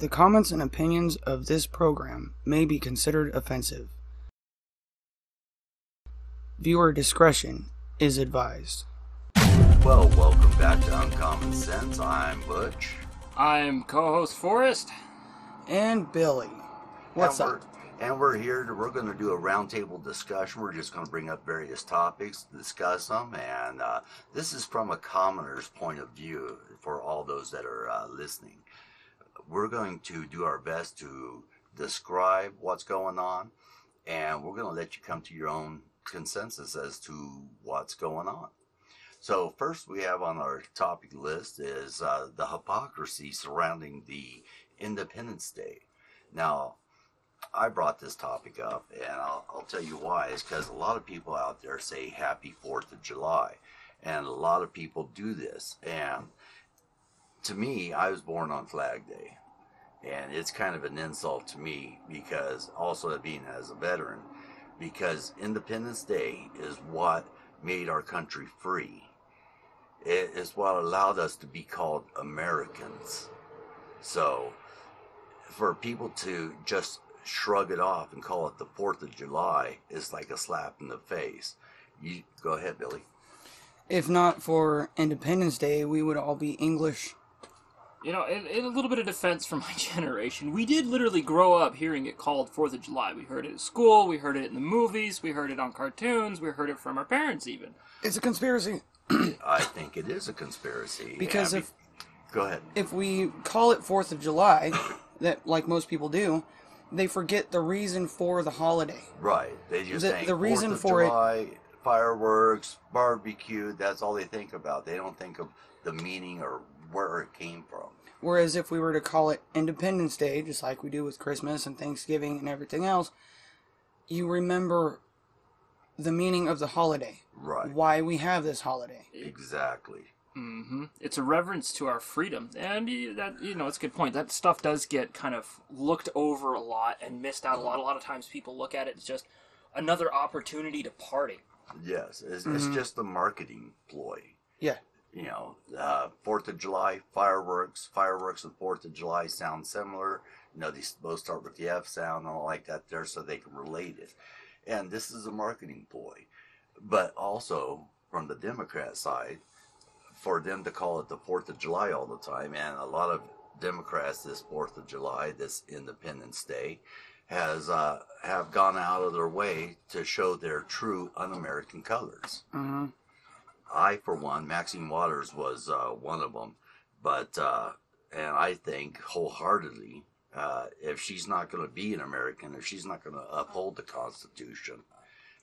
The comments and opinions of this program may be considered offensive. Viewer discretion is advised. Well, welcome back to Uncommon Sense. I'm Butch. I'm co-host Forrest. And Billy. What's up? We're going to do a roundtable discussion. We're just going to bring up various topics, discuss them, and this is from a commoner's point of view for all those that are listening. We're going to do our best to describe what's going on, and we're going to let you come to your own consensus as to what's going on. So first we have on our topic list is the hypocrisy surrounding the Independence Day. Now, I brought this topic up, and I'll tell you why. It's because a lot of people out there say happy 4th of July, and a lot of people do this. And to me, I was born on Flag Day, and it's kind of an insult to me, because also being as a veteran, because Independence Day is what made our country free. It is what allowed us to be called Americans. So for people to just shrug it off and call it the 4th of July is like a slap in the face. You go ahead, Billy. If not for Independence Day, we would all be English. You know, in a little bit of defense from my generation, we did literally grow up hearing it called 4th of July. We heard it at school, we heard it in the movies, we heard it on cartoons, we heard it from our parents even. It's a conspiracy. I think it is a conspiracy. Because if... Go ahead. If we call it 4th of July, that like most people do, they forget the reason for the holiday. Right. They just think the reason for it, fireworks, barbecue, that's all they think about. They don't think of the meaning or where it came from. Whereas if we were to call it Independence Day, just like we do with Christmas and Thanksgiving and everything else, you remember the meaning of the holiday. Right. Why we have this holiday. Exactly. Mm-hmm. It's a reverence to our freedom, and it's a good point. That stuff does get kind of looked over a lot and missed out a lot. A lot of times people look at it as just another opportunity to party. Yes, it's just the marketing ploy. Yeah. 4th of July, fireworks and 4th of July sound similar. They both start with the F sound and all like that there so they can relate it. And this is a marketing ploy. But also, from the Democrat side, for them to call it the 4th of July all the time, and a lot of Democrats, this 4th of July, this Independence Day, have gone out of their way to show their true un-American colors. Mm-hmm. I, for one, Maxine Waters was one of them, and I think wholeheartedly, if she's not going to be an American, if she's not going to uphold the Constitution,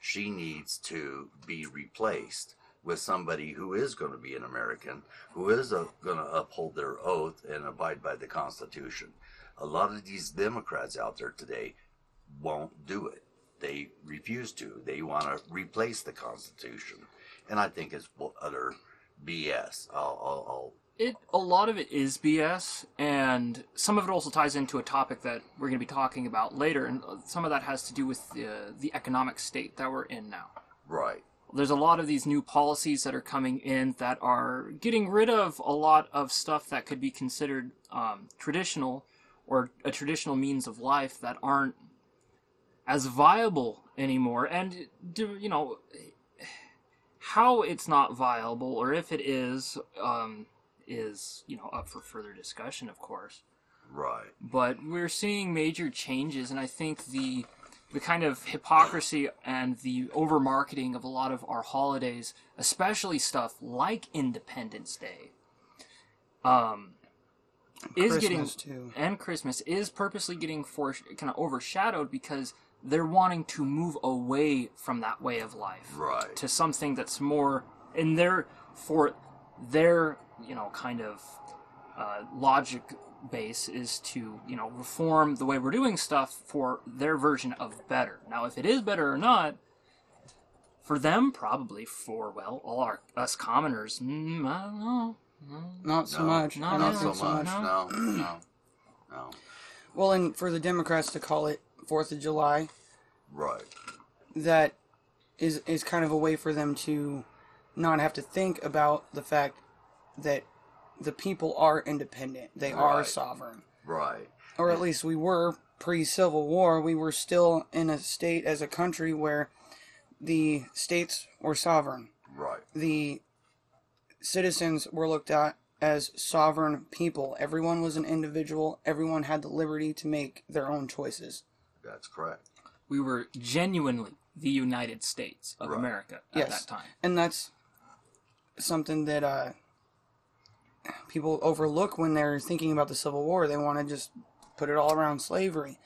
she needs to be replaced with somebody who is going to be an American, who is going to uphold their oath and abide by the Constitution. A lot of these Democrats out there today won't do it. They refuse to. They want to replace the Constitution. And I think it's utter BS. A lot of it is BS, and some of it also ties into a topic that we're going to be talking about later, and some of that has to do with the economic state that we're in now. Right. There's a lot of these new policies that are coming in that are getting rid of a lot of stuff that could be considered traditional or a traditional means of life that aren't as viable anymore. And, how it's not viable or if it is up for further discussion, of course. Right. But we're seeing major changes, and I think the kind of hypocrisy and the over-marketing of a lot of our holidays, especially stuff like Independence Day, Christmas is purposely getting kind of overshadowed because they're wanting to move away from that way of life, right, to something that's more in their logic base is to, reform the way we're doing stuff for their version of better. Now, if it is better or not, for them, probably all us commoners, I don't know. Not so much. Not so much. No. Well, and for the Democrats to call it 4th of July, right, that is kind of a way for them to not have to think about the fact that the people are independent. They are sovereign. Right. or at least we were pre-Civil War, we were still in a state as a country where the states were sovereign. Right. The citizens were looked at as sovereign people. Everyone was an individual. Everyone had the liberty to make their own choices. That's correct. We were genuinely the United States of America at that time. And that's something that people overlook when they're thinking about the Civil War. They want to just put it all around slavery.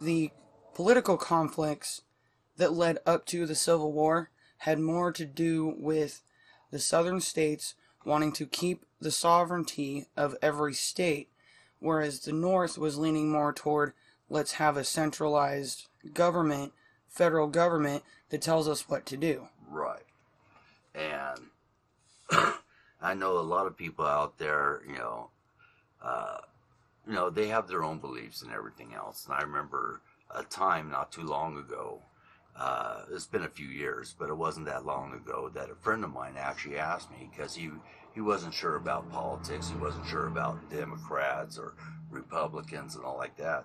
The political conflicts that led up to the Civil War had more to do with the southern states wanting to keep the sovereignty of every state, whereas the North was leaning more toward, let's have a centralized government, federal government, that tells us what to do. Right. And I know a lot of people out there, they have their own beliefs and everything else. And I remember a time not too long ago, it's been a few years, but it wasn't that long ago, that a friend of mine actually asked me, because he wasn't sure about politics. He wasn't sure about Democrats or Republicans and all like that.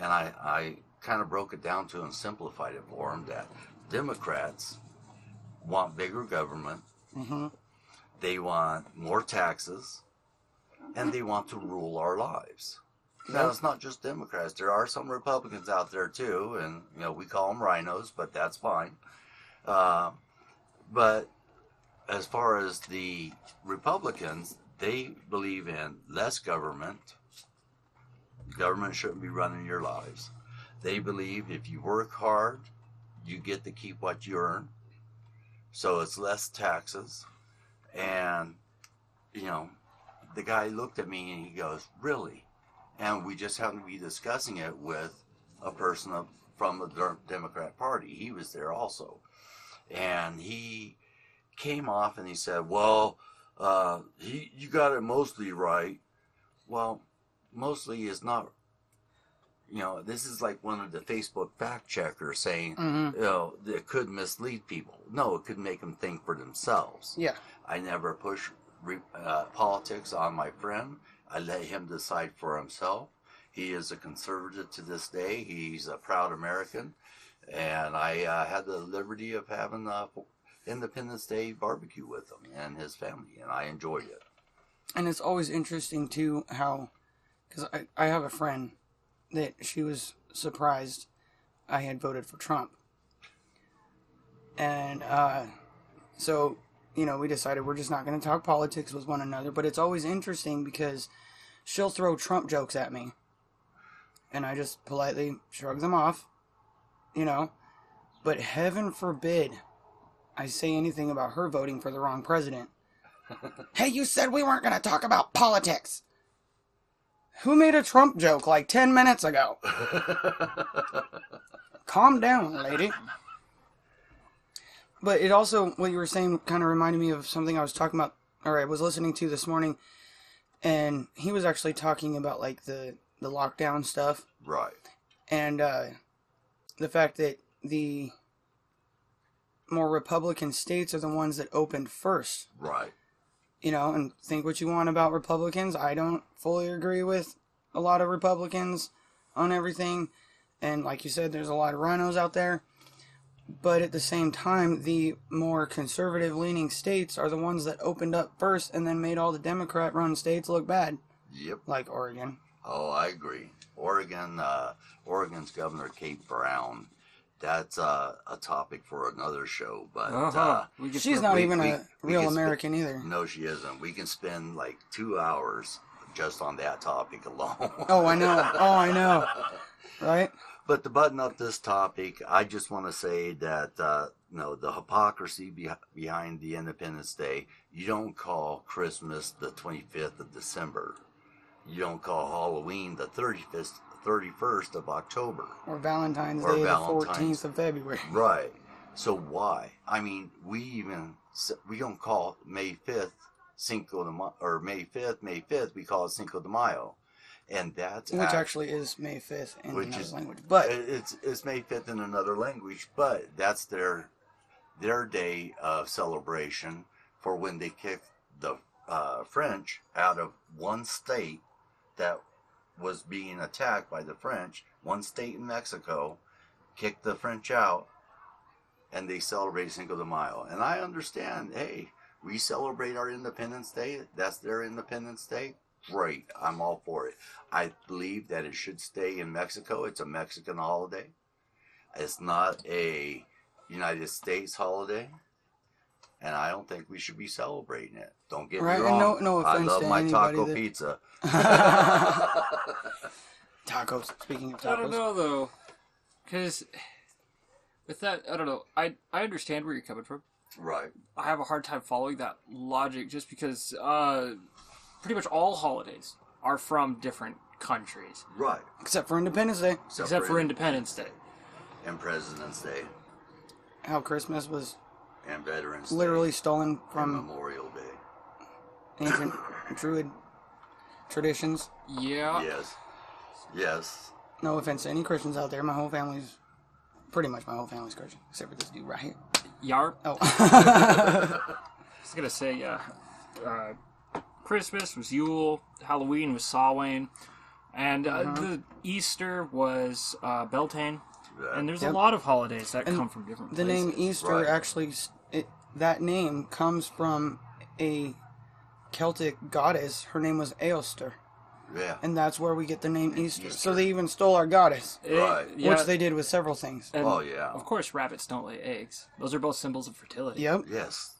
And I kind of broke it down to him and simplified it for him that Democrats want bigger government, they want more taxes, and they want to rule our lives. Now, it's not just Democrats. There are some Republicans out there, too, and, we call them rhinos, but that's fine. But as far as the Republicans, they believe in less government. Government shouldn't be running your lives. They believe if you work hard, you get to keep what you earn. So it's less taxes. And, the guy looked at me and he goes, really? And we just happened to be discussing it with a person from the Democrat Party. He was there also. And he came off and he said, well, you got it mostly right. Well, mostly is not, this is like one of the Facebook fact checkers saying, it could mislead people. No, it could make them think for themselves. Yeah. I never push politics on my friend. I let him decide for himself. He is a conservative to this day. He's a proud American. And I had the liberty of having an Independence Day barbecue with him and his family, and I enjoyed it. And it's always interesting, too, how, because I have a friend that she was surprised I had voted for Trump. And so, we decided we're just not going to talk politics with one another, but it's always interesting because she'll throw Trump jokes at me. And I just politely shrug them off, But heaven forbid I say anything about her voting for the wrong president. Hey, you said we weren't going to talk about politics. Who made a Trump joke like 10 minutes ago? Calm down, lady. But it also, what you were saying kind of reminded me of something I was talking about, or I was listening to this morning, and he was actually talking about, like, the lockdown stuff. Right. And the fact that the more Republican states are the ones that opened first. Right. And think what you want about Republicans. I don't fully agree with a lot of Republicans on everything. And like you said, there's a lot of rhinos out there. But at the same time, the more conservative-leaning states are the ones that opened up first and then made all the Democrat-run states look bad. Yep. Like Oregon. Oh, I agree. Oregon's Governor Kate Brown. That's a topic for another show. But she's not even a real American either. No, she isn't. We can spend like 2 hours just on that topic alone. Oh, I know. Oh, I know. Right? But to button up this topic, I just want to say that the hypocrisy behind the Independence Day. You don't call Christmas the 25th of December. You don't call Halloween the 31st of October. Or Valentine's Day the 14th of February. Right. So why? I mean, we don't call May 5th Cinco de Mayo, or May 5th. We call it Cinco de Mayo. And that's which actually is May 5th in another language, but it's May 5th in another language, but that's their day of celebration for when they kicked the French out of one state that was being attacked by the French. One state in Mexico kicked the French out, and they celebrated Cinco de Mayo. And I understand, hey, we celebrate our Independence Day. That's their Independence Day. Great. I'm all for it. I believe that it should stay in Mexico. It's a Mexican holiday. It's not a United States holiday. And I don't think we should be celebrating it. Don't get me wrong. No offense. I love my taco pizza. Tacos. Speaking of tacos. I don't know, though. Because with that, I don't know. I understand where you're coming from. Right. I have a hard time following that logic just because pretty much all holidays are from different countries. Right. Except for Independence Day. Except for Independence Day. And President's Day. How Christmas was... And Veterans Day. Literally stolen from... And Memorial Day. Ancient Druid traditions. Yeah. Yes. Yes. No offense to any Christians out there. My whole family's... Pretty much my whole family's Christian. Except for this dude right here. Yarp. Oh. I was going to say, Christmas was Yule. Halloween was Samhain. And the Easter was Beltane. And there's a lot of holidays that come from different places. The name Easter actually, that name comes from a Celtic goddess. Her name was Eoster. Yeah. And that's where we get the name Easter. So they even stole our goddess. Right. Which they did with several things. And of course, rabbits don't lay eggs. Those are both symbols of fertility. Yep. Yes.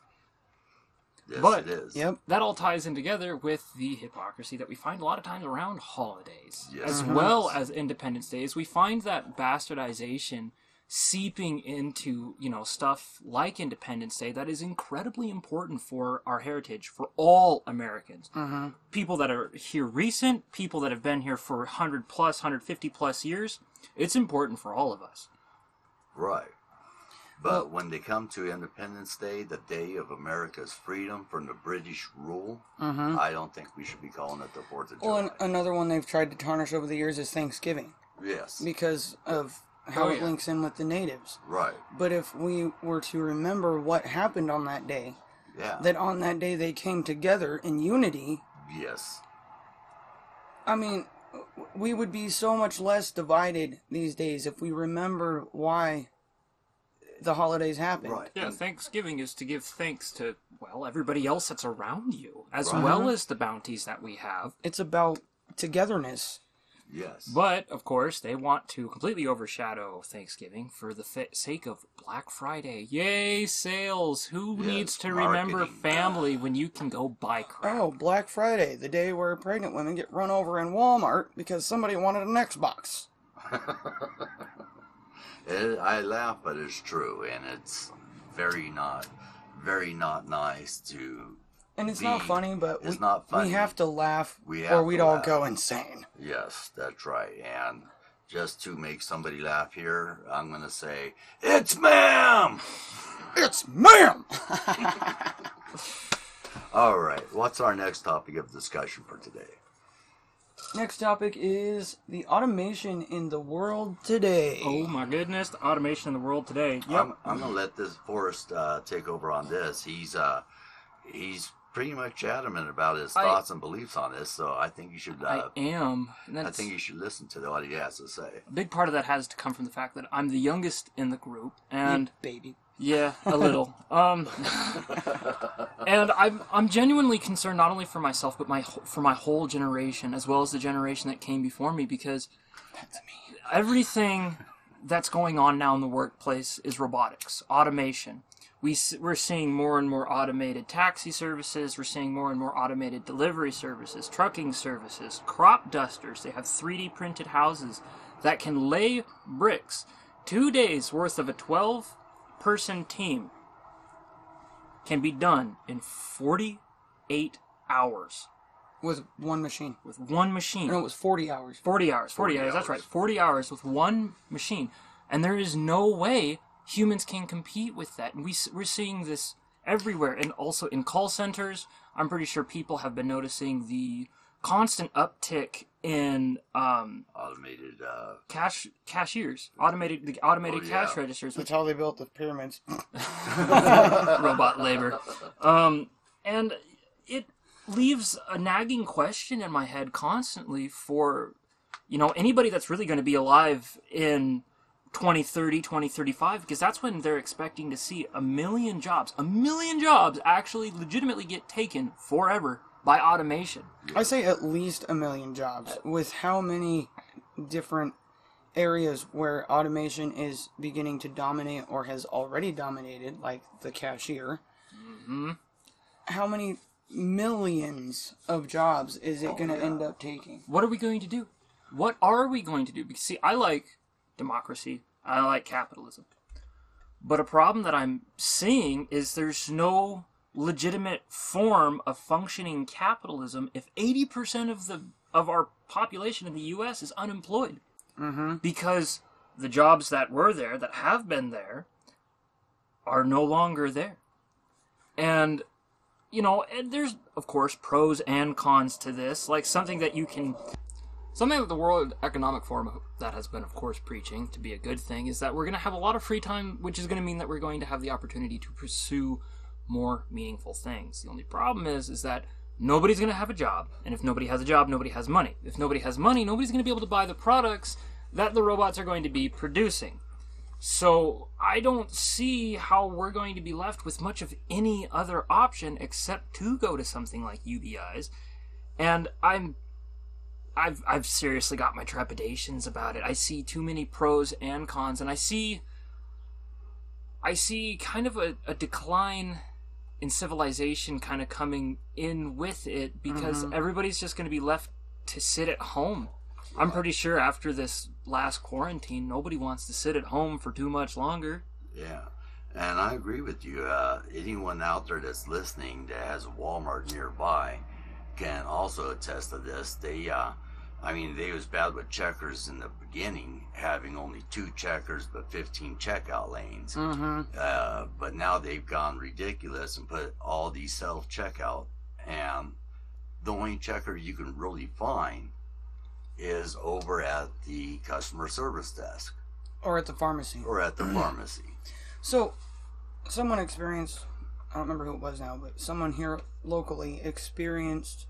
Yes, but it is. That all ties in together with the hypocrisy that we find a lot of times around holidays. Yes. As well as Independence Days. We find that bastardization seeping into, stuff like Independence Day that is incredibly important for our heritage, for all Americans. Mm-hmm. People that are here recent, people that have been here for 100 plus, 150 plus years, it's important for all of us. Right. But when they come to Independence Day, the day of America's freedom from the British rule, I don't think we should be calling it the 4th of July. Well, another one they've tried to tarnish over the years is Thanksgiving. Yes. Because of how it links in with the natives. Right. But if we were to remember what happened on that day, that on that day they came together in unity. Yes. I mean, we would be so much less divided these days if we remember why... the holidays happen. Right. Yeah, Thanksgiving is to give thanks to, everybody else that's around you, as well as the bounties that we have. It's about togetherness. Yes. But, of course, they want to completely overshadow Thanksgiving for the sake of Black Friday. Yay, sales! Who needs to remember family when you can go buy crap? Oh, Black Friday, the day where pregnant women get run over in Walmart because somebody wanted an Xbox. I laugh, but it's true, and it's very not nice to. And it's not funny, but it's not funny. We have to laugh, or we'd all go insane. Yes, that's right. And just to make somebody laugh here, I'm gonna say, "It's ma'am, it's ma'am." All right, what's our next topic of discussion for today? Next topic is the automation in the world today. Oh my goodness, the automation in the world today. Yep. I'm going to let this Forrest take over on this. He's pretty much adamant about his thoughts and beliefs on this, so I think you should... I think you should listen to what he has to say. A big part of that has to come from the fact that I'm the youngest in the group, and... You baby. Yeah, a little. And I'm genuinely concerned not only for myself, but for my whole generation, as well as the generation that came before me, because that's me. Everything that's going on now in the workplace is robotics, automation. We're seeing more and more automated taxi services. We're seeing more and more automated delivery services, trucking services, crop dusters. They have 3D printed houses that can lay bricks. 2 days worth of a 12-person team can be done in 48 hours with one machine. With one machine. No, it was 40 hours. 40 hours. That's right. 40 hours with one machine, and there is no way humans can compete with that. And we're seeing this everywhere, and also in call centers. I'm pretty sure people have been noticing the constant uptick in automated cashiers, automated cash registers. That's how they built the pyramids. Robot labor, and it leaves a nagging question in my head constantly for you know, anybody that's really going to be alive in 2030, 2035, because that's when they're expecting to see a million jobs actually legitimately get taken forever by automation. I say at least 1 million jobs with how many different areas where automation is beginning to dominate or has already dominated, like the cashier. Mm-hmm. How many millions of jobs is it going to end up taking? What are we going to do? What are we going to do? Because, see, I like democracy. I like capitalism. But a problem that I'm seeing is there's no legitimate form of functioning capitalism if 80% of our population in the U.S. is unemployed. Mm-hmm. Because the jobs that were there, that have been there, are no longer there. And, you know, and there's, of course, pros and cons to this. Like, something that the World Economic Forum that has been, of course, preaching to be a good thing is that we're going to have a lot of free time, which is going to mean that we're going to have the opportunity to pursue more meaningful things. The only problem is that nobody's going to have a job. And if nobody has a job, nobody has money. If nobody has money, nobody's going to be able to buy the products that the robots are going to be producing. So I don't see how we're going to be left with much of any other option except to go to something like UBIs. And I've seriously got my trepidations about it. I see too many pros and cons, and I see kind of a decline in civilization kind of coming in with it, because mm-hmm. everybody's just going to be left to sit at home. I'm pretty sure after this last quarantine, nobody wants to sit at home for too much longer. Yeah, and I agree with you. Anyone out there that's listening that has a Walmart nearby can also attest to this. They was bad with checkers in the beginning, having only 2 checkers but 15 checkout lanes. Mm-hmm. But now they've gone ridiculous and put all these self-checkout. And the only checker you can really find is over at the customer service desk. Or at the pharmacy. So, someone experienced, I don't remember who it was now, but someone here locally experienced,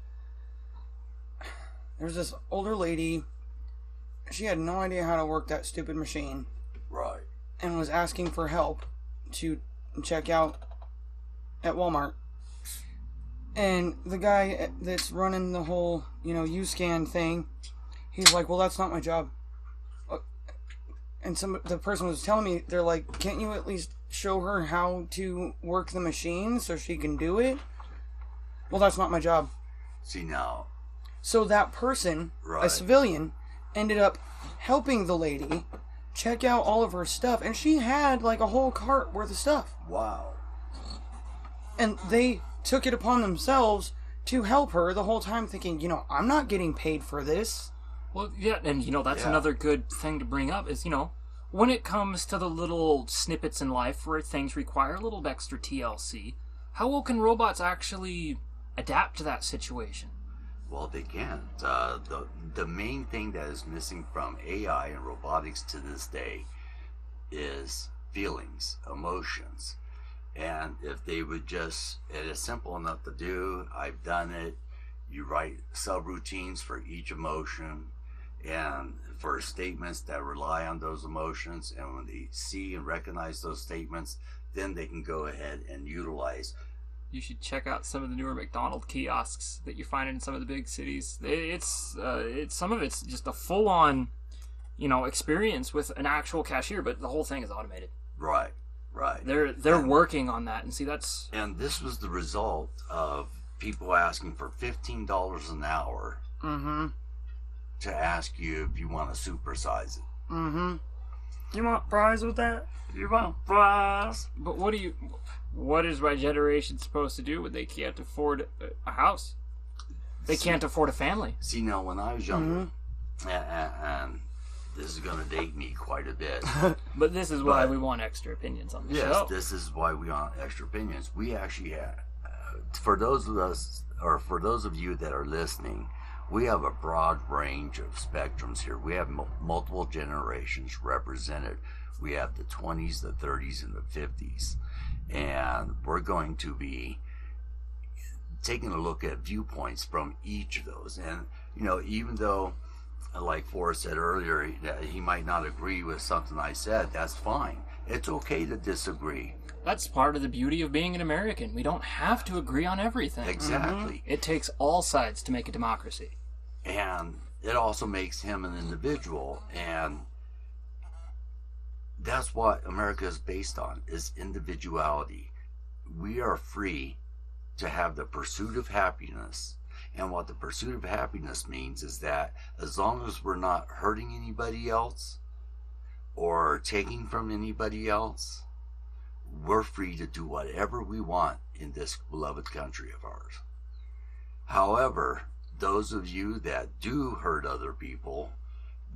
there's this older lady, she had no idea how to work that stupid machine. Right. And was asking for help to check out at Walmart. And the guy that's running the whole, U-scan thing, he's like, well, that's not my job. And the person was telling me, they're like, can't you at least show her how to work the machine so she can do it? Well, that's not my job. See, now. So that person, right. A civilian, ended up helping the lady check out all of her stuff. And she had like a whole cart worth of stuff. Wow. And they took it upon themselves to help her the whole time, thinking, I'm not getting paid for this. Well, yeah, and, that's another good thing to bring up is, when it comes to the little snippets in life where things require a little extra TLC, how well can robots actually adapt to that situation? Well, they can't. The main thing that is missing from AI and robotics to this day is feelings, emotions. And if they would just, it is simple enough to do, I've done it. You write subroutines for each emotion and for statements that rely on those emotions. And when they see and recognize those statements, then they can go ahead and utilize. You should check out some of the newer McDonald's kiosks that you find in some of the big cities. It's some of it's just a full-on, experience with an actual cashier, but the whole thing is automated. Right, right. They're working on that, and see that's. And this was the result of people asking for $15 an hour mm-hmm. to ask you if you want to supersize it. Mm-hmm. You want fries with that? You want fries? But what is my generation supposed to do when they can't afford a house? They can't afford a family. See, now, when I was younger, mm-hmm. and this is going to date me quite a bit. But this is why we want extra opinions on the show. Yes, this is why we want extra opinions. We actually had... for those of you that are listening, we have a broad range of spectrums here. We have multiple generations represented. We have the 20s, the 30s, and the 50s. And we're going to be taking a look at viewpoints from each of those. And, even though like Forrest said earlier, that he might not agree with something I said. That's fine. It's okay to disagree. That's part of the beauty of being an American. We don't have to agree on everything. Exactly. Mm-hmm. It takes all sides to make a democracy. And it also makes him an individual. And that's what America is based on, is individuality. We are free to have the pursuit of happiness. And what the pursuit of happiness means is that as long as we're not hurting anybody else or taking from anybody else, we're free to do whatever we want in this beloved country of ours. However, those of you that do hurt other people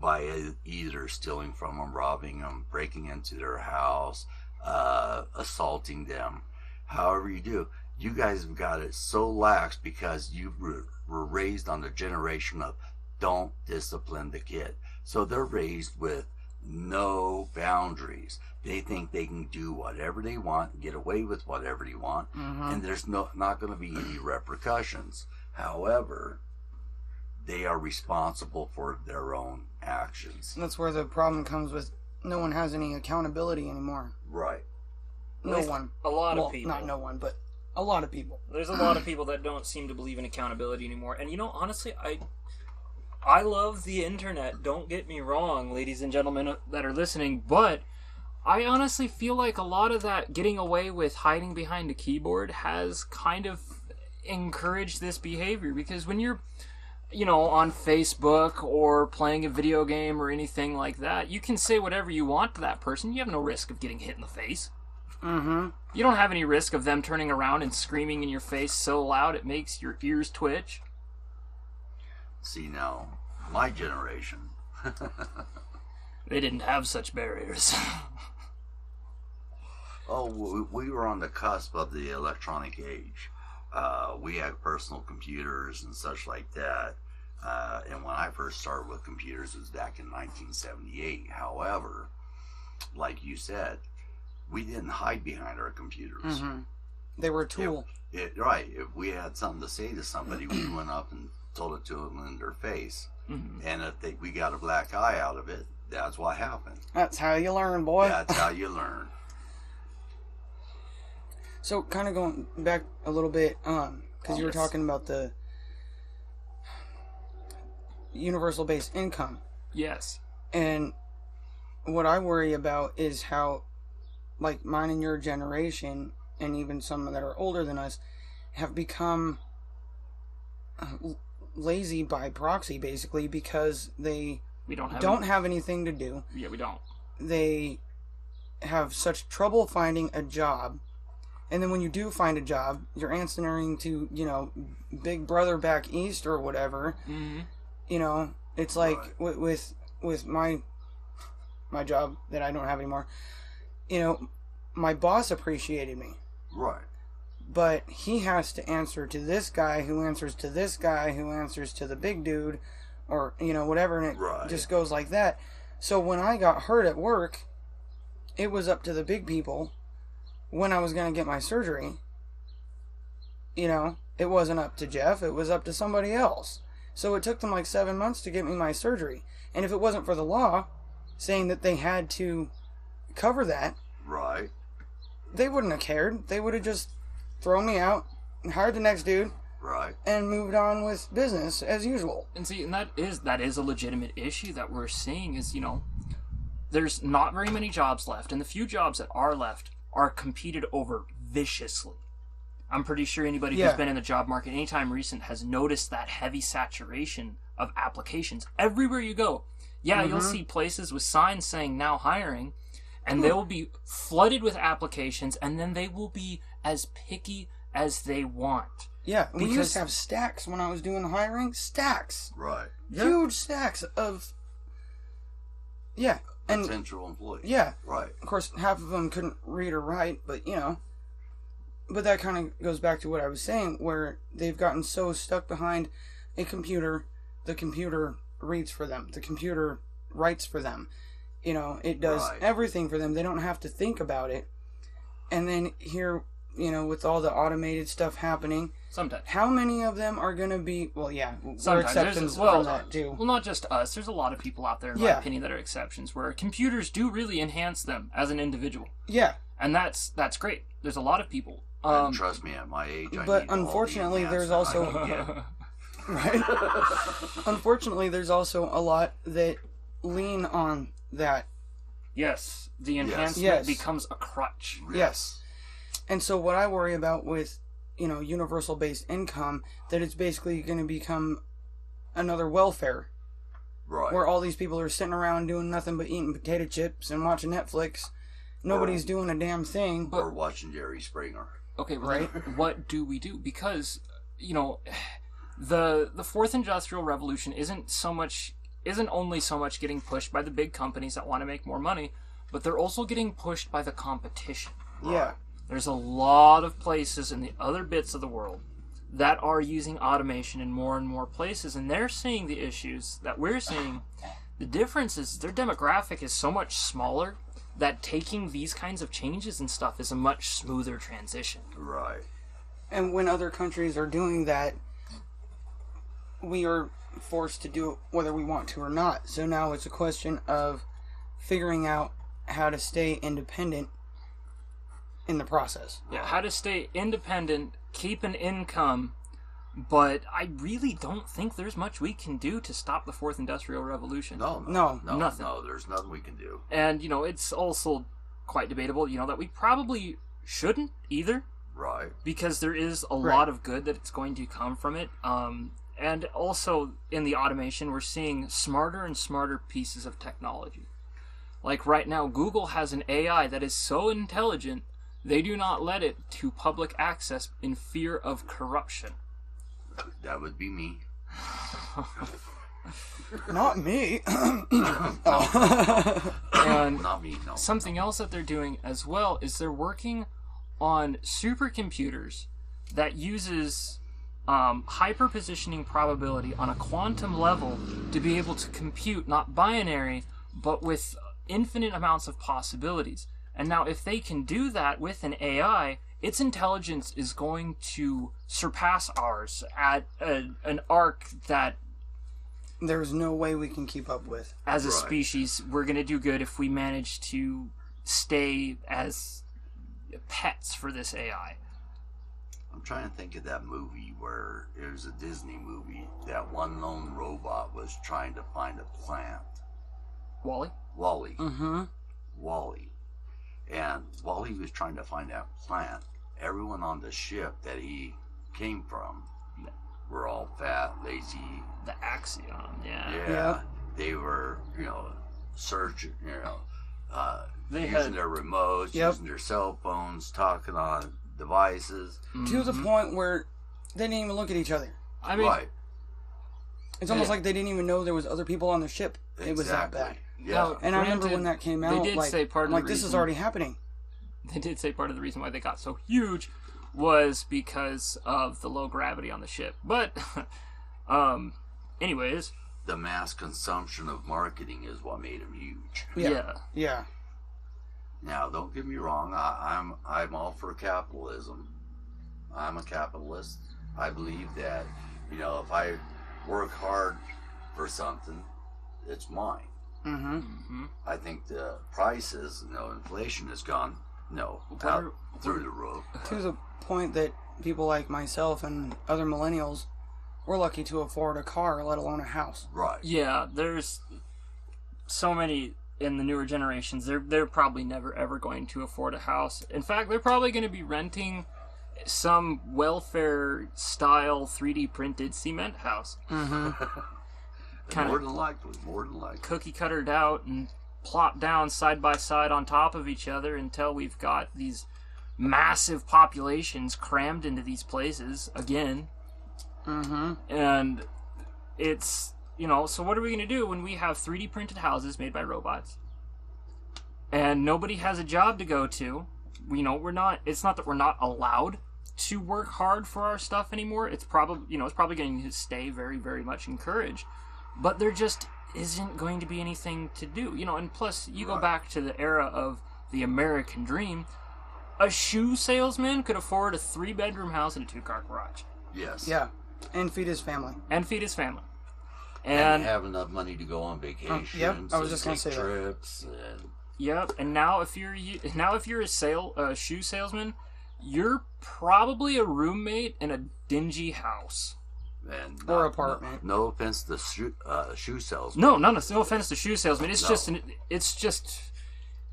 by either stealing from them, robbing them, breaking into their house, assaulting them, however you do, you guys have got it so lax because you were raised on the generation of don't discipline the kid. So they're raised with no boundaries. They think they can do whatever they want, get away with whatever they want, and there's not going to be any repercussions. However, they are responsible for their own actions. That's where the problem comes with no one has any accountability anymore. Right. No one. A lot of people. Not no one, but a lot of people. There's a lot of people that don't seem to believe in accountability anymore. And you know, honestly, I love the internet. Don't get me wrong, ladies and gentlemen that are listening. But I honestly feel like a lot of that getting away with hiding behind a keyboard has kind of encouraged this behavior. Because when you're, you know, on Facebook or playing a video game or anything like that, you can say whatever you want to that person. You have no risk of getting hit in the face. Mm-hmm. You don't have any risk of them turning around and screaming in your face so loud it makes your ears twitch. See, now, my generation. They didn't have such barriers. Oh, we were on the cusp of the electronic age. We had personal computers and such like that. And when I first started with computers, it was back in 1978. However, like you said, we didn't hide behind our computers. Mm-hmm. They were a tool. Right. If we had something to say to somebody, we went up and told it to them in their face. Mm-hmm. And if we got a black eye out of it, that's what happened. That's how you learn, boy. That's how you learn. So, kind of going back a little bit, because you were talking about the universal basic income. Yes. And what I worry about is how, like mine and your generation, and even some that are older than us, have become lazy by proxy, basically, because we don't have anything to do. Yeah, we don't. They have such trouble finding a job, and then when you do find a job, you're answering to, you know, Big Brother back east or whatever. Mm-hmm. You know, it's like with my job that I don't have anymore. You know, my boss appreciated me. Right. But he has to answer to this guy who answers to this guy who answers to the big dude or, you know, whatever. And it just goes like that. So when I got hurt at work, it was up to the big people when I was going to get my surgery. You know, it wasn't up to Jeff. It was up to somebody else. So it took them like 7 months to get me my surgery. And if it wasn't for the law saying that they had to cover that, right, they wouldn't have cared. They would have just thrown me out and hired the next dude, right, and moved on with business as usual. And see, and that is a legitimate issue that we're seeing is, you know, there's not very many jobs left, and the few jobs that are left are competed over viciously. I'm pretty sure anybody who's been in the job market anytime recent has noticed that heavy saturation of applications everywhere you go. Yeah, you'll see places with signs saying now hiring. And they will be flooded with applications, and then they will be as picky as they want. Yeah, we used to have stacks when I was doing the hiring. Stacks. Right. Yep. Huge stacks of... Yeah. Potential employees. Yeah. Right. Of course, half of them couldn't read or write, but, you know... But that kind of goes back to what I was saying, where they've gotten so stuck behind a computer, the computer reads for them, the computer writes for them. You know, it does everything for them. They don't have to think about it. And then here you know, with all the automated stuff happening, sometimes how many of them are going to be, well, yeah, we're exceptions from that too. Well, not just us. There's a lot of people out there, in my opinion, that are exceptions, where computers do really enhance them as an individual. Yeah. And that's great. There's a lot of people. And trust me, at my age, but unfortunately, there's also Unfortunately, there's also a lot that lean on that. Yes, the enhancement becomes a crutch. Yes. And so what I worry about with, you know, universal base income, that it's basically going to become another welfare. Right. Where all these people are sitting around doing nothing but eating potato chips and watching Netflix. Nobody's doing a damn thing. Or watching Jerry Springer. Okay, right. What do we do? Because, you know, the fourth industrial revolution isn't only so much getting pushed by the big companies that want to make more money, but they're also getting pushed by the competition. Right. Yeah. There's a lot of places in the other bits of the world that are using automation in more and more places, and they're seeing the issues that we're seeing. The difference is their demographic is so much smaller that taking these kinds of changes and stuff is a much smoother transition. Right. And when other countries are doing that, we are forced to do it whether we want to or not. So now it's a question of figuring out how to stay independent in the process. Yeah, how to stay independent, keep an income, but I really don't think there's much we can do to stop the Fourth Industrial Revolution. No, nothing. No, there's nothing we can do. And, you know, it's also quite debatable, you know, that we probably shouldn't either. Right. Because there is a lot of good that's going to come from it. And also in the automation, we're seeing smarter and smarter pieces of technology. Like right now, Google has an AI that is so intelligent they do not let it to public access in fear of corruption. That would be me. Not me. And not me, no. Something else that they're doing as well is they're working on supercomputers that uses hyperpositioning probability on a quantum level to be able to compute not binary, but with infinite amounts of possibilities. And now if they can do that with an AI, its intelligence is going to surpass ours at an arc that there's no way we can keep up with. As a species, we're going to do good if we manage to stay as pets for this AI. I'm trying to think of that movie where it was a Disney movie. That one lone robot was trying to find a plant. Wall-E? Wall-E. Mm-hmm. Wall-E. And while he was trying to find that plant, everyone on the ship that he came from were all fat, lazy. The Axiom, yeah. They were, you know, searching, you know, using their remotes, using their cell phones, talking on devices. Mm-hmm. To the point where they didn't even look at each other. I mean, it's almost like they didn't even know there was other people on the ship. It was that bad. Yeah. Now, and granted, I remember when that came out, this is already happening. They did say part of the reason why they got so huge was because of the low gravity on the ship. But, anyways. The mass consumption of marketing is what made them huge. Yeah. Now, don't get me wrong. I'm all for capitalism. I'm a capitalist. I believe that, you know, if I work hard for something, it's mine. Mm-hmm. Mm-hmm. I think the prices, inflation has gone through the roof. To the point that people like myself and other millennials were lucky to afford a car, let alone a house. Right. Yeah, there's so many in the newer generations. They're probably never ever going to afford a house. In fact, they're probably going to be renting some welfare style 3D printed cement house. Mm-hmm. More than likely. Cookie cuttered out and plopped down side by side on top of each other until we've got these massive populations crammed into these places again. Mm-hmm. And it's, so what are we going to do when we have 3D printed houses made by robots? And nobody has a job to go to. It's not that we're not allowed to work hard for our stuff anymore. It's probably, going to stay very, very much encouraged. But there just isn't going to be anything to do. And plus, you go back to the era of the American dream. a shoe salesman could afford a 3-bedroom house and a 2-car garage. Yes. Yeah. And feed his family. And have enough money to go on vacations. Yep. I was just going to say trips. And... Yep. And now if you're a shoe salesman, you're probably a roommate in a dingy house. And or apartment. No offense to shoe salesman. No offense to shoe salesman. It's just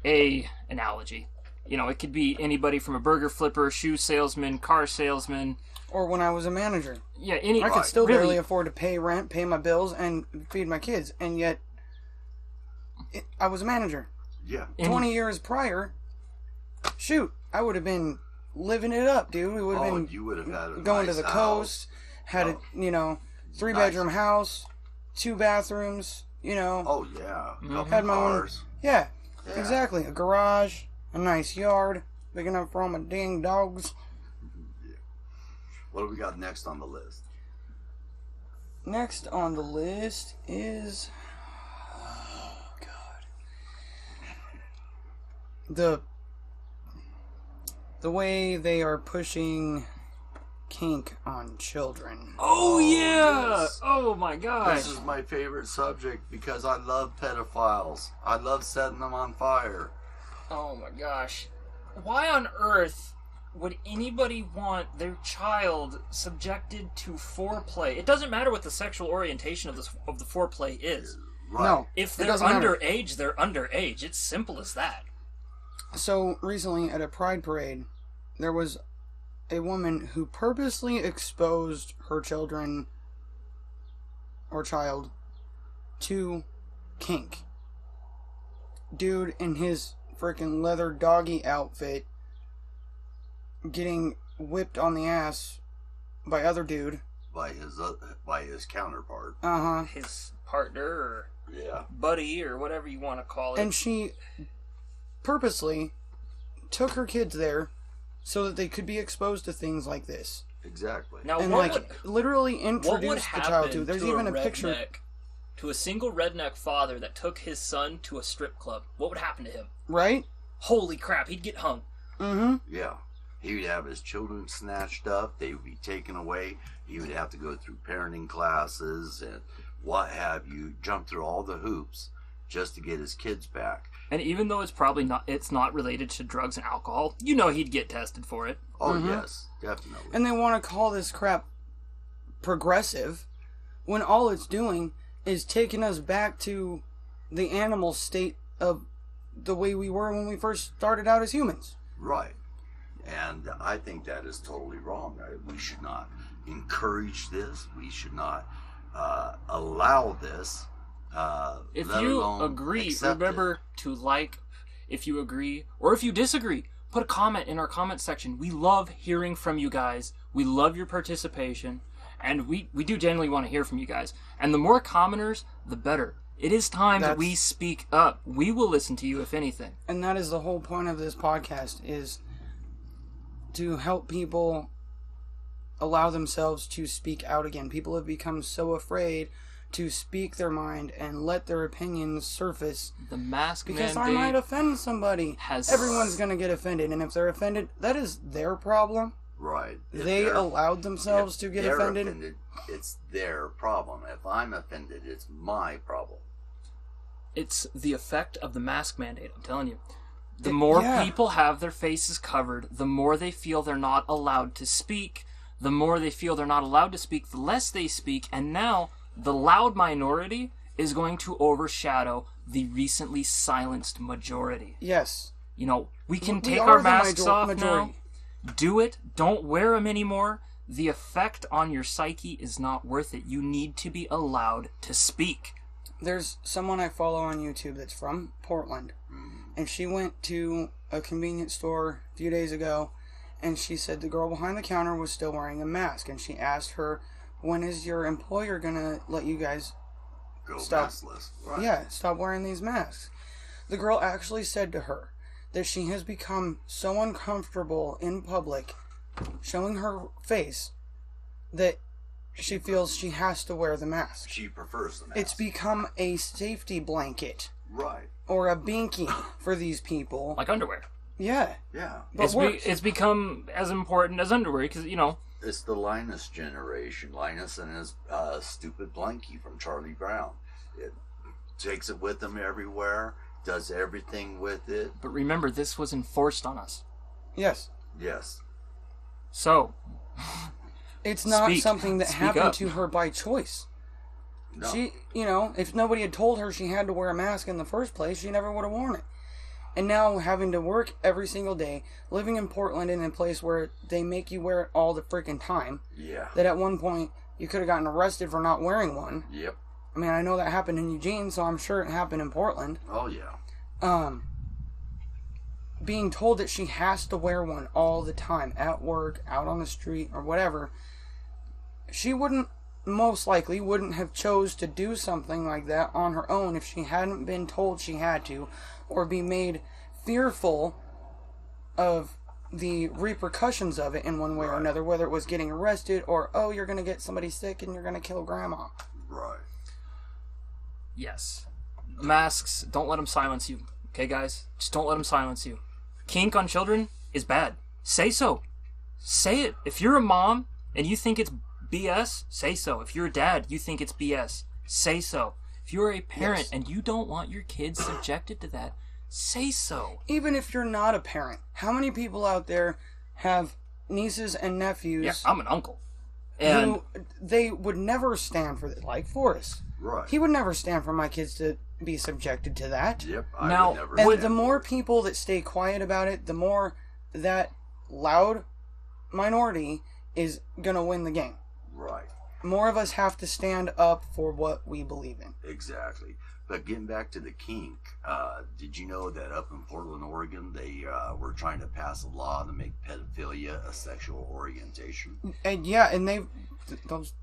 an analogy. You know, it could be anybody from a burger flipper, shoe salesman, car salesman. Or when I was a manager. Yeah, I could still barely afford to pay rent, pay my bills, and feed my kids. And yet, I was a manager. Yeah. 20 years prior, shoot, I would have been living it up, dude. We would have been you would have had a going nice to the house. Coast, had a, you know, 3-bedroom nice. House, 2 bathrooms, you know. Oh, yeah. Mm-hmm. Had my own. Yeah, yeah, exactly. A garage. A nice yard, big enough for all my dang dogs. Yeah. What do we got next on the list? Next on the list is... Oh, God. The way they are pushing kink on children. Oh, yeah! Yes. Oh, my God. This is my favorite subject because I love pedophiles. I love setting them on fire. Oh my gosh. Why on earth would anybody want their child subjected to foreplay? It doesn't matter what the sexual orientation of the foreplay is. Right. No. If they're underage, they're underage. It's simple as that. So, recently at a pride parade, there was a woman who purposely exposed her children or child to kink. Dude in his freaking leather doggy outfit getting whipped on the ass by other dude. By his counterpart. Uh-huh. His partner or buddy or whatever you want to call it. And she purposely took her kids there so that they could be exposed to things like this. Exactly. Now, and literally introduced the child to it. There's even a picture. To a single redneck father that took his son to a strip club. What would happen to him? Right? Holy crap, he'd get hung. Mm-hmm. Yeah. He would have his children snatched up. They would be taken away. He would have to go through parenting classes and what have you. Jump through all the hoops just to get his kids back. And even though it's probably not related to drugs and alcohol, you know he'd get tested for it. Oh, mm-hmm. Yes. Definitely. And they want to call this crap progressive when all it's doing is taking us back to the animal state of the way we were when we first started out as humans. Right. And I think that is totally wrong. We should not encourage this. We should not allow this. If you agree, remember to like. If you agree or if you disagree, put a comment in our comment section. We love hearing from you guys. We love your participation. And we do generally want to hear from you guys. And the more commenters, the better. It is time that we speak up. We will listen to you, if anything. And that is the whole point of this podcast, is to help people allow themselves to speak out again. People have become so afraid to speak their mind and let their opinions surface. The mask because mandate I might offend somebody. Everyone's going to get offended. And if they're offended, that is their problem. Right. They allowed themselves to get offended. It's their problem. If I'm offended, it's my problem. It's the effect of the mask mandate, I'm telling you. The more people have their faces covered, the more they feel they're not allowed to speak. The more they feel they're not allowed to speak, the less they speak. And now, the loud minority is going to overshadow the recently silenced majority. Yes. You know, we can take our masks off now. Do it. Don't wear them anymore. The effect on your psyche is not worth it. You need to be allowed to speak. There's someone I follow on YouTube that's from Portland, and she went to a convenience store a few days ago, and she said the girl behind the counter was still wearing a mask, and she asked her, when is your employer going to let you guys stop? Right. Yeah, stop wearing these masks. The girl actually said to her that she has become so uncomfortable in public showing her face that she feels she has to wear the mask. She prefers the mask. It's become a safety blanket. Right. Or a binky for these people. Like underwear. Yeah. Yeah. But it's become as important as underwear because, you know. It's the Linus generation. Linus and his stupid blankie from Charlie Brown. It takes it with him everywhere, does everything with it. But remember, this was enforced on us. Yes. Yes. So. It's not something that happened to her by choice. No. She, you know, if nobody had told her she had to wear a mask in the first place, she never would have worn it. And now having to work every single day, living in Portland in a place where they make you wear it all the freaking time. Yeah. That at one point, you could have gotten arrested for not wearing one. Yep. I mean, I know that happened in Eugene, so I'm sure it happened in Portland. Oh, yeah. Being told that she has to wear one all the time, at work, out on the street, or whatever. She most likely wouldn't have chose to do something like that on her own if she hadn't been told she had to, or be made fearful of the repercussions of it in one way or another, whether it was getting arrested or, oh, you're going to get somebody sick and you're going to kill grandma. Right. Yes. Masks, don't let them silence you. Okay, guys? Just don't let them silence you. Kink on children is bad. Say so. Say it. If you're a mom and you think it's BS, say so. If you're a dad, you think it's BS, say so. If you're a parent and you don't want your kids subjected to that, say so. Even if you're not a parent, how many people out there have nieces and nephews? Yeah, I'm an uncle. And who they would never stand for, like Forrest. Right. He would never stand for my kids to be subjected to that. Yep, I would never. And the more people that stay quiet about it, the more that loud minority is going to win the game. Right. More of us have to stand up for what we believe in. Exactly. But getting back to the kink, did you know that up in Portland, Oregon, they were trying to pass a law to make pedophilia a sexual orientation? And yeah, and those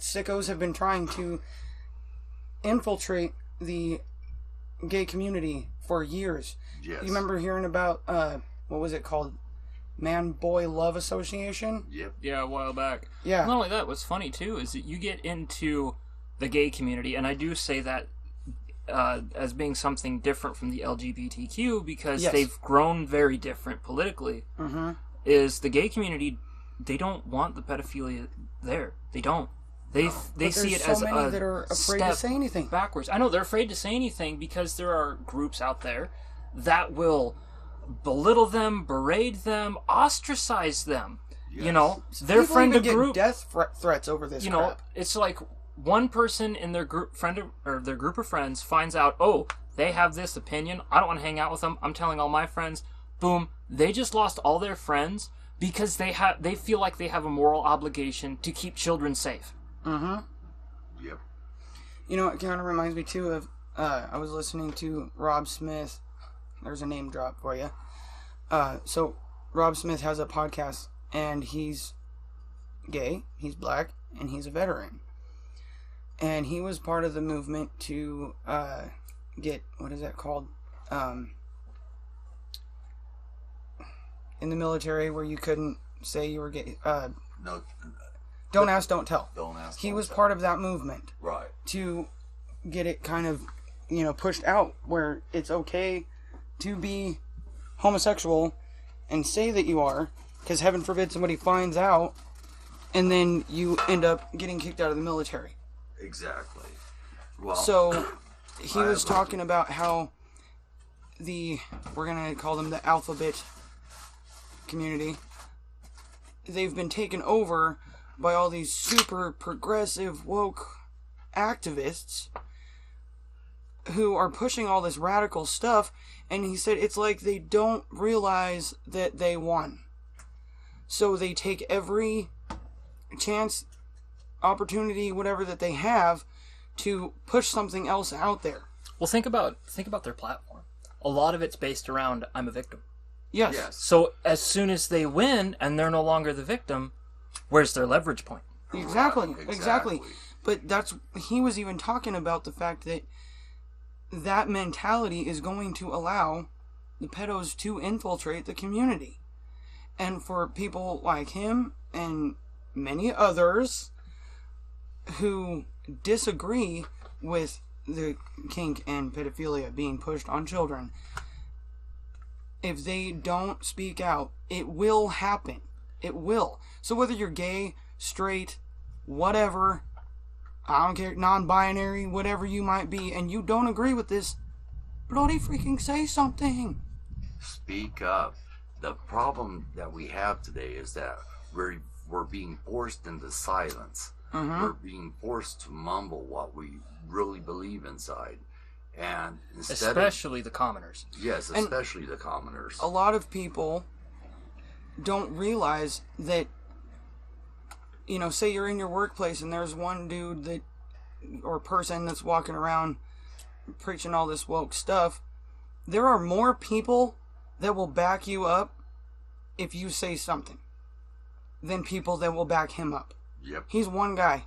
sickos have been trying to infiltrate the gay community for years. Yes. You remember hearing about, what was it called? Man-Boy Love Association? Yep. Yeah, a while back. Yeah. Not only that, what's funny, too, is that you get into the gay community, and I do say that as being something different from the LGBTQ, because they've grown very different politically, is the gay community, they don't want the pedophilia there. They don't. They see it so as many that are afraid to say anything. Backwards. I know, they're afraid to say anything because there are groups out there that will belittle them, berate them, ostracize them. Yes. You know, their people friend even of get group death threats over this. You know, it's like one person in their group their group of friends finds out, oh, they have this opinion. I don't want to hang out with them. I'm telling all my friends. Boom, they just lost all their friends because they feel like they have a moral obligation to keep children safe. Yep. You know, it kind of reminds me too of I was listening to Rob Smith. There's a name drop for you. So Rob Smith has a podcast, and he's gay, he's black, and he's a veteran. And he was part of the movement to get, what is that called? In the military where you couldn't say you were gay. No. Don't ask, don't tell. Don't ask. He was part of that movement. Right. To get it kind of, you know, pushed out where it's okay to be homosexual and say that you are, because heaven forbid somebody finds out and then you end up getting kicked out of the military. Exactly. Well, so he was talking about how we're going to call them the alphabet community, they've been taken over by all these super progressive woke activists who are pushing all this radical stuff, and he said it's like they don't realize that they won. So they take every chance, opportunity, whatever that they have to push something else out there. Well, think about their platform. A lot of it's based around I'm a victim. Yes. Yes. So as soon as they win and they're no longer the victim, where's their leverage point? Exactly. Right. Exactly. But he was even talking about the fact that mentality is going to allow the pedos to infiltrate the community. And for people like him and many others who disagree with the kink and pedophilia being pushed on children, if they don't speak out, it will happen. It will. So whether you're gay, straight, whatever, I don't care, non-binary, whatever you might be, and you don't agree with this, bloody freaking say something. Speak up. The problem that we have today is that we're being forced into silence. Mm-hmm. We're being forced to mumble what we really believe inside. And especially the commoners. Yes, especially the commoners. A lot of people don't realize that, you know, say you're in your workplace and there's one dude that, or person that's walking around preaching all this woke stuff. There are more people that will back you up if you say something than people that will back him up. Yep. He's one guy.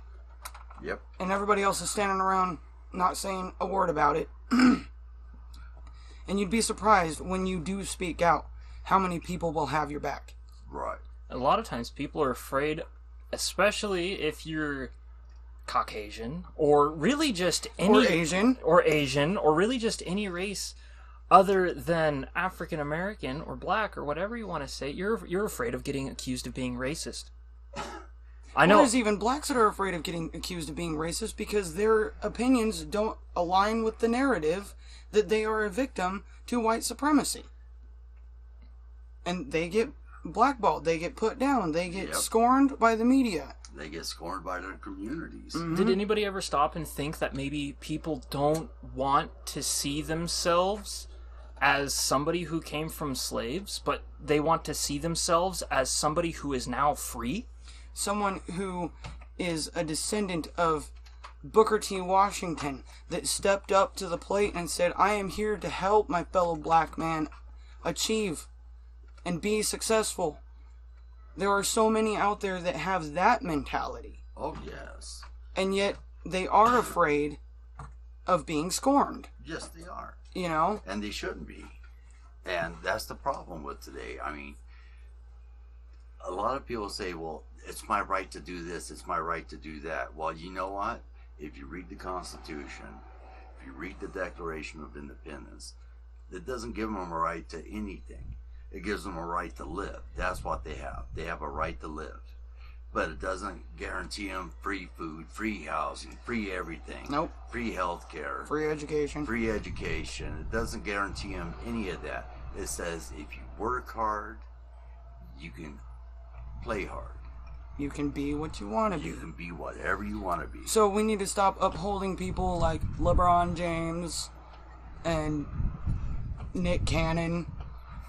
Yep. And everybody else is standing around not saying a word about it. And you'd be surprised when you do speak out how many people will have your back. Right. A lot of times people are afraid, especially if you're Caucasian or really just any Asian or really just any race other than African American or black or whatever you want to say, you're afraid of getting accused of being racist. I know. Well, there's even blacks that are afraid of getting accused of being racist because their opinions don't align with the narrative that they are a victim to white supremacy. And they get blackballed. They get put down. They get scorned by the media. They get scorned by their communities. Mm-hmm. Did anybody ever stop and think that maybe people don't want to see themselves as somebody who came from slaves, but they want to see themselves as somebody who is now free? Someone who is a descendant of Booker T. Washington that stepped up to the plate and said, I am here to help my fellow black man achieve and be successful. There are so many out there that have that mentality. Oh, yes. And yet they are afraid of being scorned. Yes, they are. You know? And they shouldn't be. And that's the problem with today. I mean, a lot of people say, well, it's my right to do this, it's my right to do that. Well, you know what? If you read the Constitution, if you read the Declaration of Independence, it doesn't give them a right to anything. It gives them a right to live. That's what they have. They have a right to live. But it doesn't guarantee them free food, free housing, free everything. Nope. Free health care. Free education. Free education. It doesn't guarantee them any of that. It says if you work hard, you can play hard. You can be what you want to be. You can be whatever you want to be. So we need to stop upholding people like LeBron James and Nick Cannon.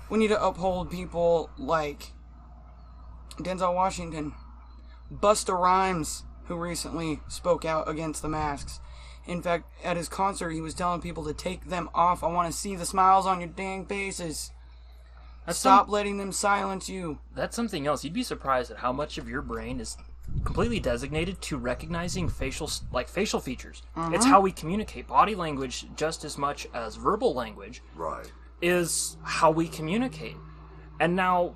We need to uphold people like Denzel Washington, Busta Rhymes, who recently spoke out against the masks. In fact, at his concert, he was telling people to take them off. I want to see the smiles on your dang faces. Stop letting them silence you. That's something else. You'd be surprised at how much of your brain is completely designated to recognizing facial features. Mm-hmm. It's how we communicate. Body language, just as much as verbal language, right, is how we communicate. And now,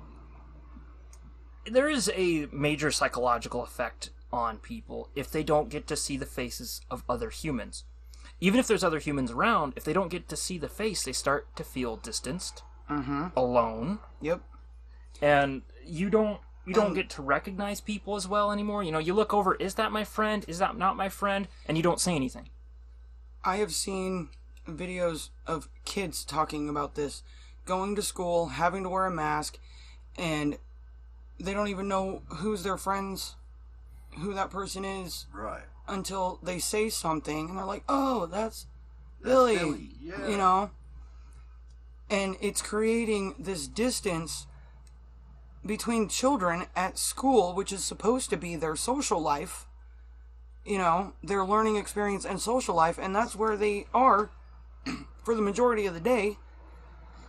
there is a major psychological effect on people if they don't get to see the faces of other humans. Even if there's other humans around, if they don't get to see the face, they start to feel distanced. Mm-hmm. Alone. Yep. And you don't get to recognize people as well anymore. You know, you look over, is that my friend? Is that not my friend? And you don't say anything. I have seen videos of kids talking about this, going to school, having to wear a mask, and they don't even know who's their friends, who that person is, right, until they say something and they're like, oh, that's Billy. Yeah. You know? And it's creating this distance between children at school, which is supposed to be their social life, you know, their learning experience and social life, and that's where they are for the majority of the day.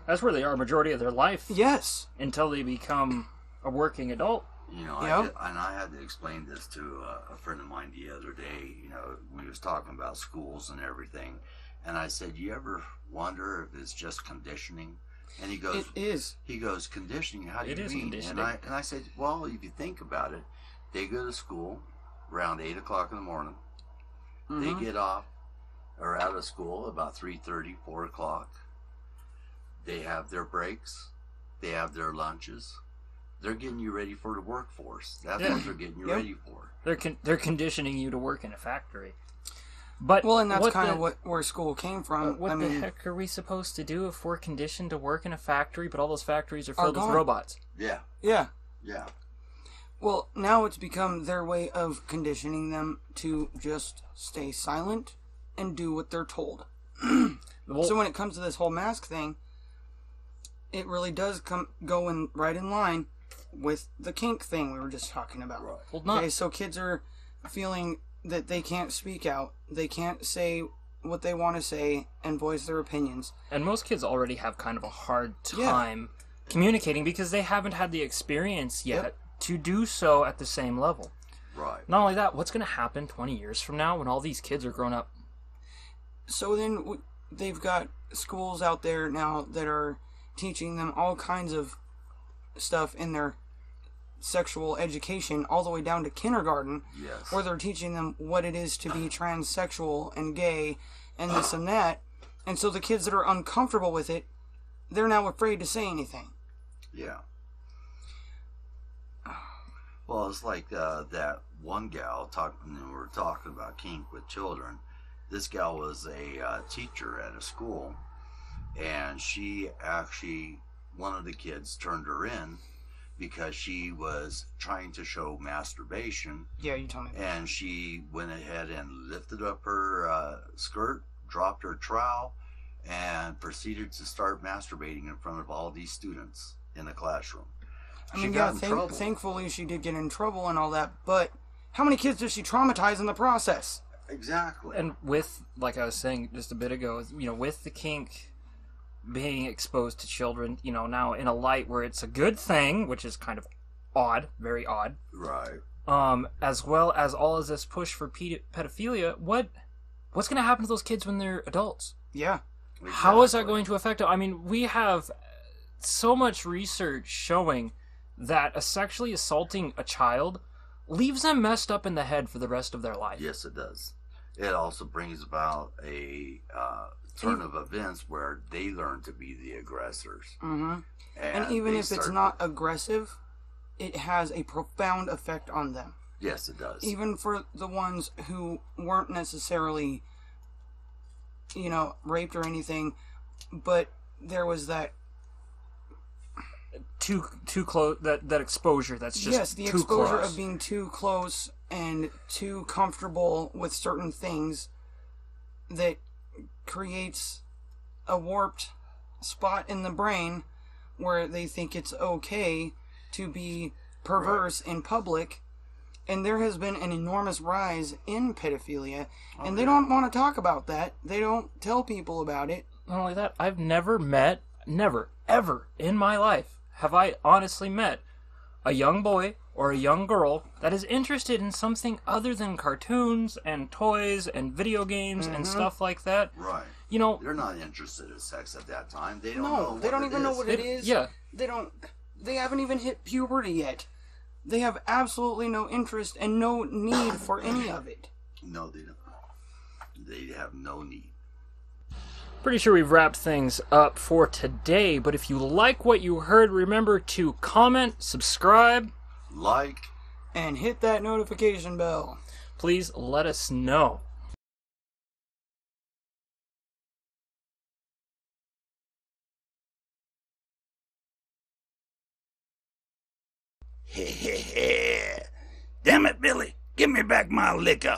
That's where they are majority of their life. Yes. Until they become a working adult. You know, I had to explain this to a friend of mine the other day, you know, when he was talking about schools and everything. And I said, you ever wonder if it's just conditioning? And he goes, it is. He goes, conditioning? How do you mean? And I said, well, if you think about it, they go to school around 8 o'clock in the morning. Mm-hmm. They get off or out of school about 3:30, 4 o'clock. They have their breaks. They have their lunches. They're getting you ready for the workforce. That's what they're getting you ready for. They're conditioning you to work in a factory. But well, and that's kind of where school came from. What the heck are we supposed to do if we're conditioned to work in a factory, but all those factories are filled with robots? Yeah. Yeah. Yeah. Well, now it's become their way of conditioning them to just stay silent and do what they're told. So when it comes to this whole mask thing, it really does go in right in line with the kink thing we were just talking about. Right. Well, okay, so kids are feeling that they can't speak out, they can't say what they want to say and voice their opinions. And most kids already have kind of a hard time communicating because they haven't had the experience yet to do so at the same level. Right. Not only that, what's going to happen 20 years from now when all these kids are grown up? So then they've got schools out there now that are teaching them all kinds of stuff in their sexual education all the way down to kindergarten, where they're teaching them what it is to be transsexual and gay and this and that. And so the kids that are uncomfortable with it, they're now afraid to say anything. Yeah. Well, it's like that one gal we were talking about kink with children. This gal was a teacher at a school, and she actually, one of the kids turned her in because she was trying to show masturbation. Yeah, you told me. And she went ahead and lifted up her skirt, dropped her trowel, and proceeded to start masturbating in front of all these students in the classroom. I mean, thankfully she did get in trouble and all that, but how many kids does she traumatize in the process? Exactly. And with, like I was saying just a bit ago, you know, with the kink being exposed to children, you know, now in a light where it's a good thing, which is kind of odd, very odd. Right. As well as all of this push for pedophilia, what's going to happen to those kids when they're adults? Yeah. Exactly. How is that going to affect them? I mean, we have so much research showing that sexually assaulting a child leaves them messed up in the head for the rest of their life. Yes, it does. It also brings about a turn of events where they learn to be the aggressors. Mm-hmm. And even if it's not aggressive, it has a profound effect on them. Yes, it does. Even for the ones who weren't necessarily, you know, raped or anything, but there was that too close, that exposure that's just the too exposure close. Of being too close and too comfortable with certain things that creates a warped spot in the brain where they think it's okay to be perverse in public. And there has been an enormous rise in pedophilia, and they don't want to talk about that. They don't tell people about it. Not only that, I've never ever in my life have I honestly met a young boy or a young girl that is interested in something other than cartoons and toys and video games and stuff like that. Right. You know, they're not interested in sex at that time. They don't know. They don't even know what it is. Yeah. They haven't even hit puberty yet. They have absolutely no interest and no need for any of it. No, they don't. They have no need. Pretty sure we've wrapped things up for today, but if you like what you heard, remember to comment, subscribe, like, and hit that notification bell. Please let us know. Damn it, Billy. Give me back my liquor.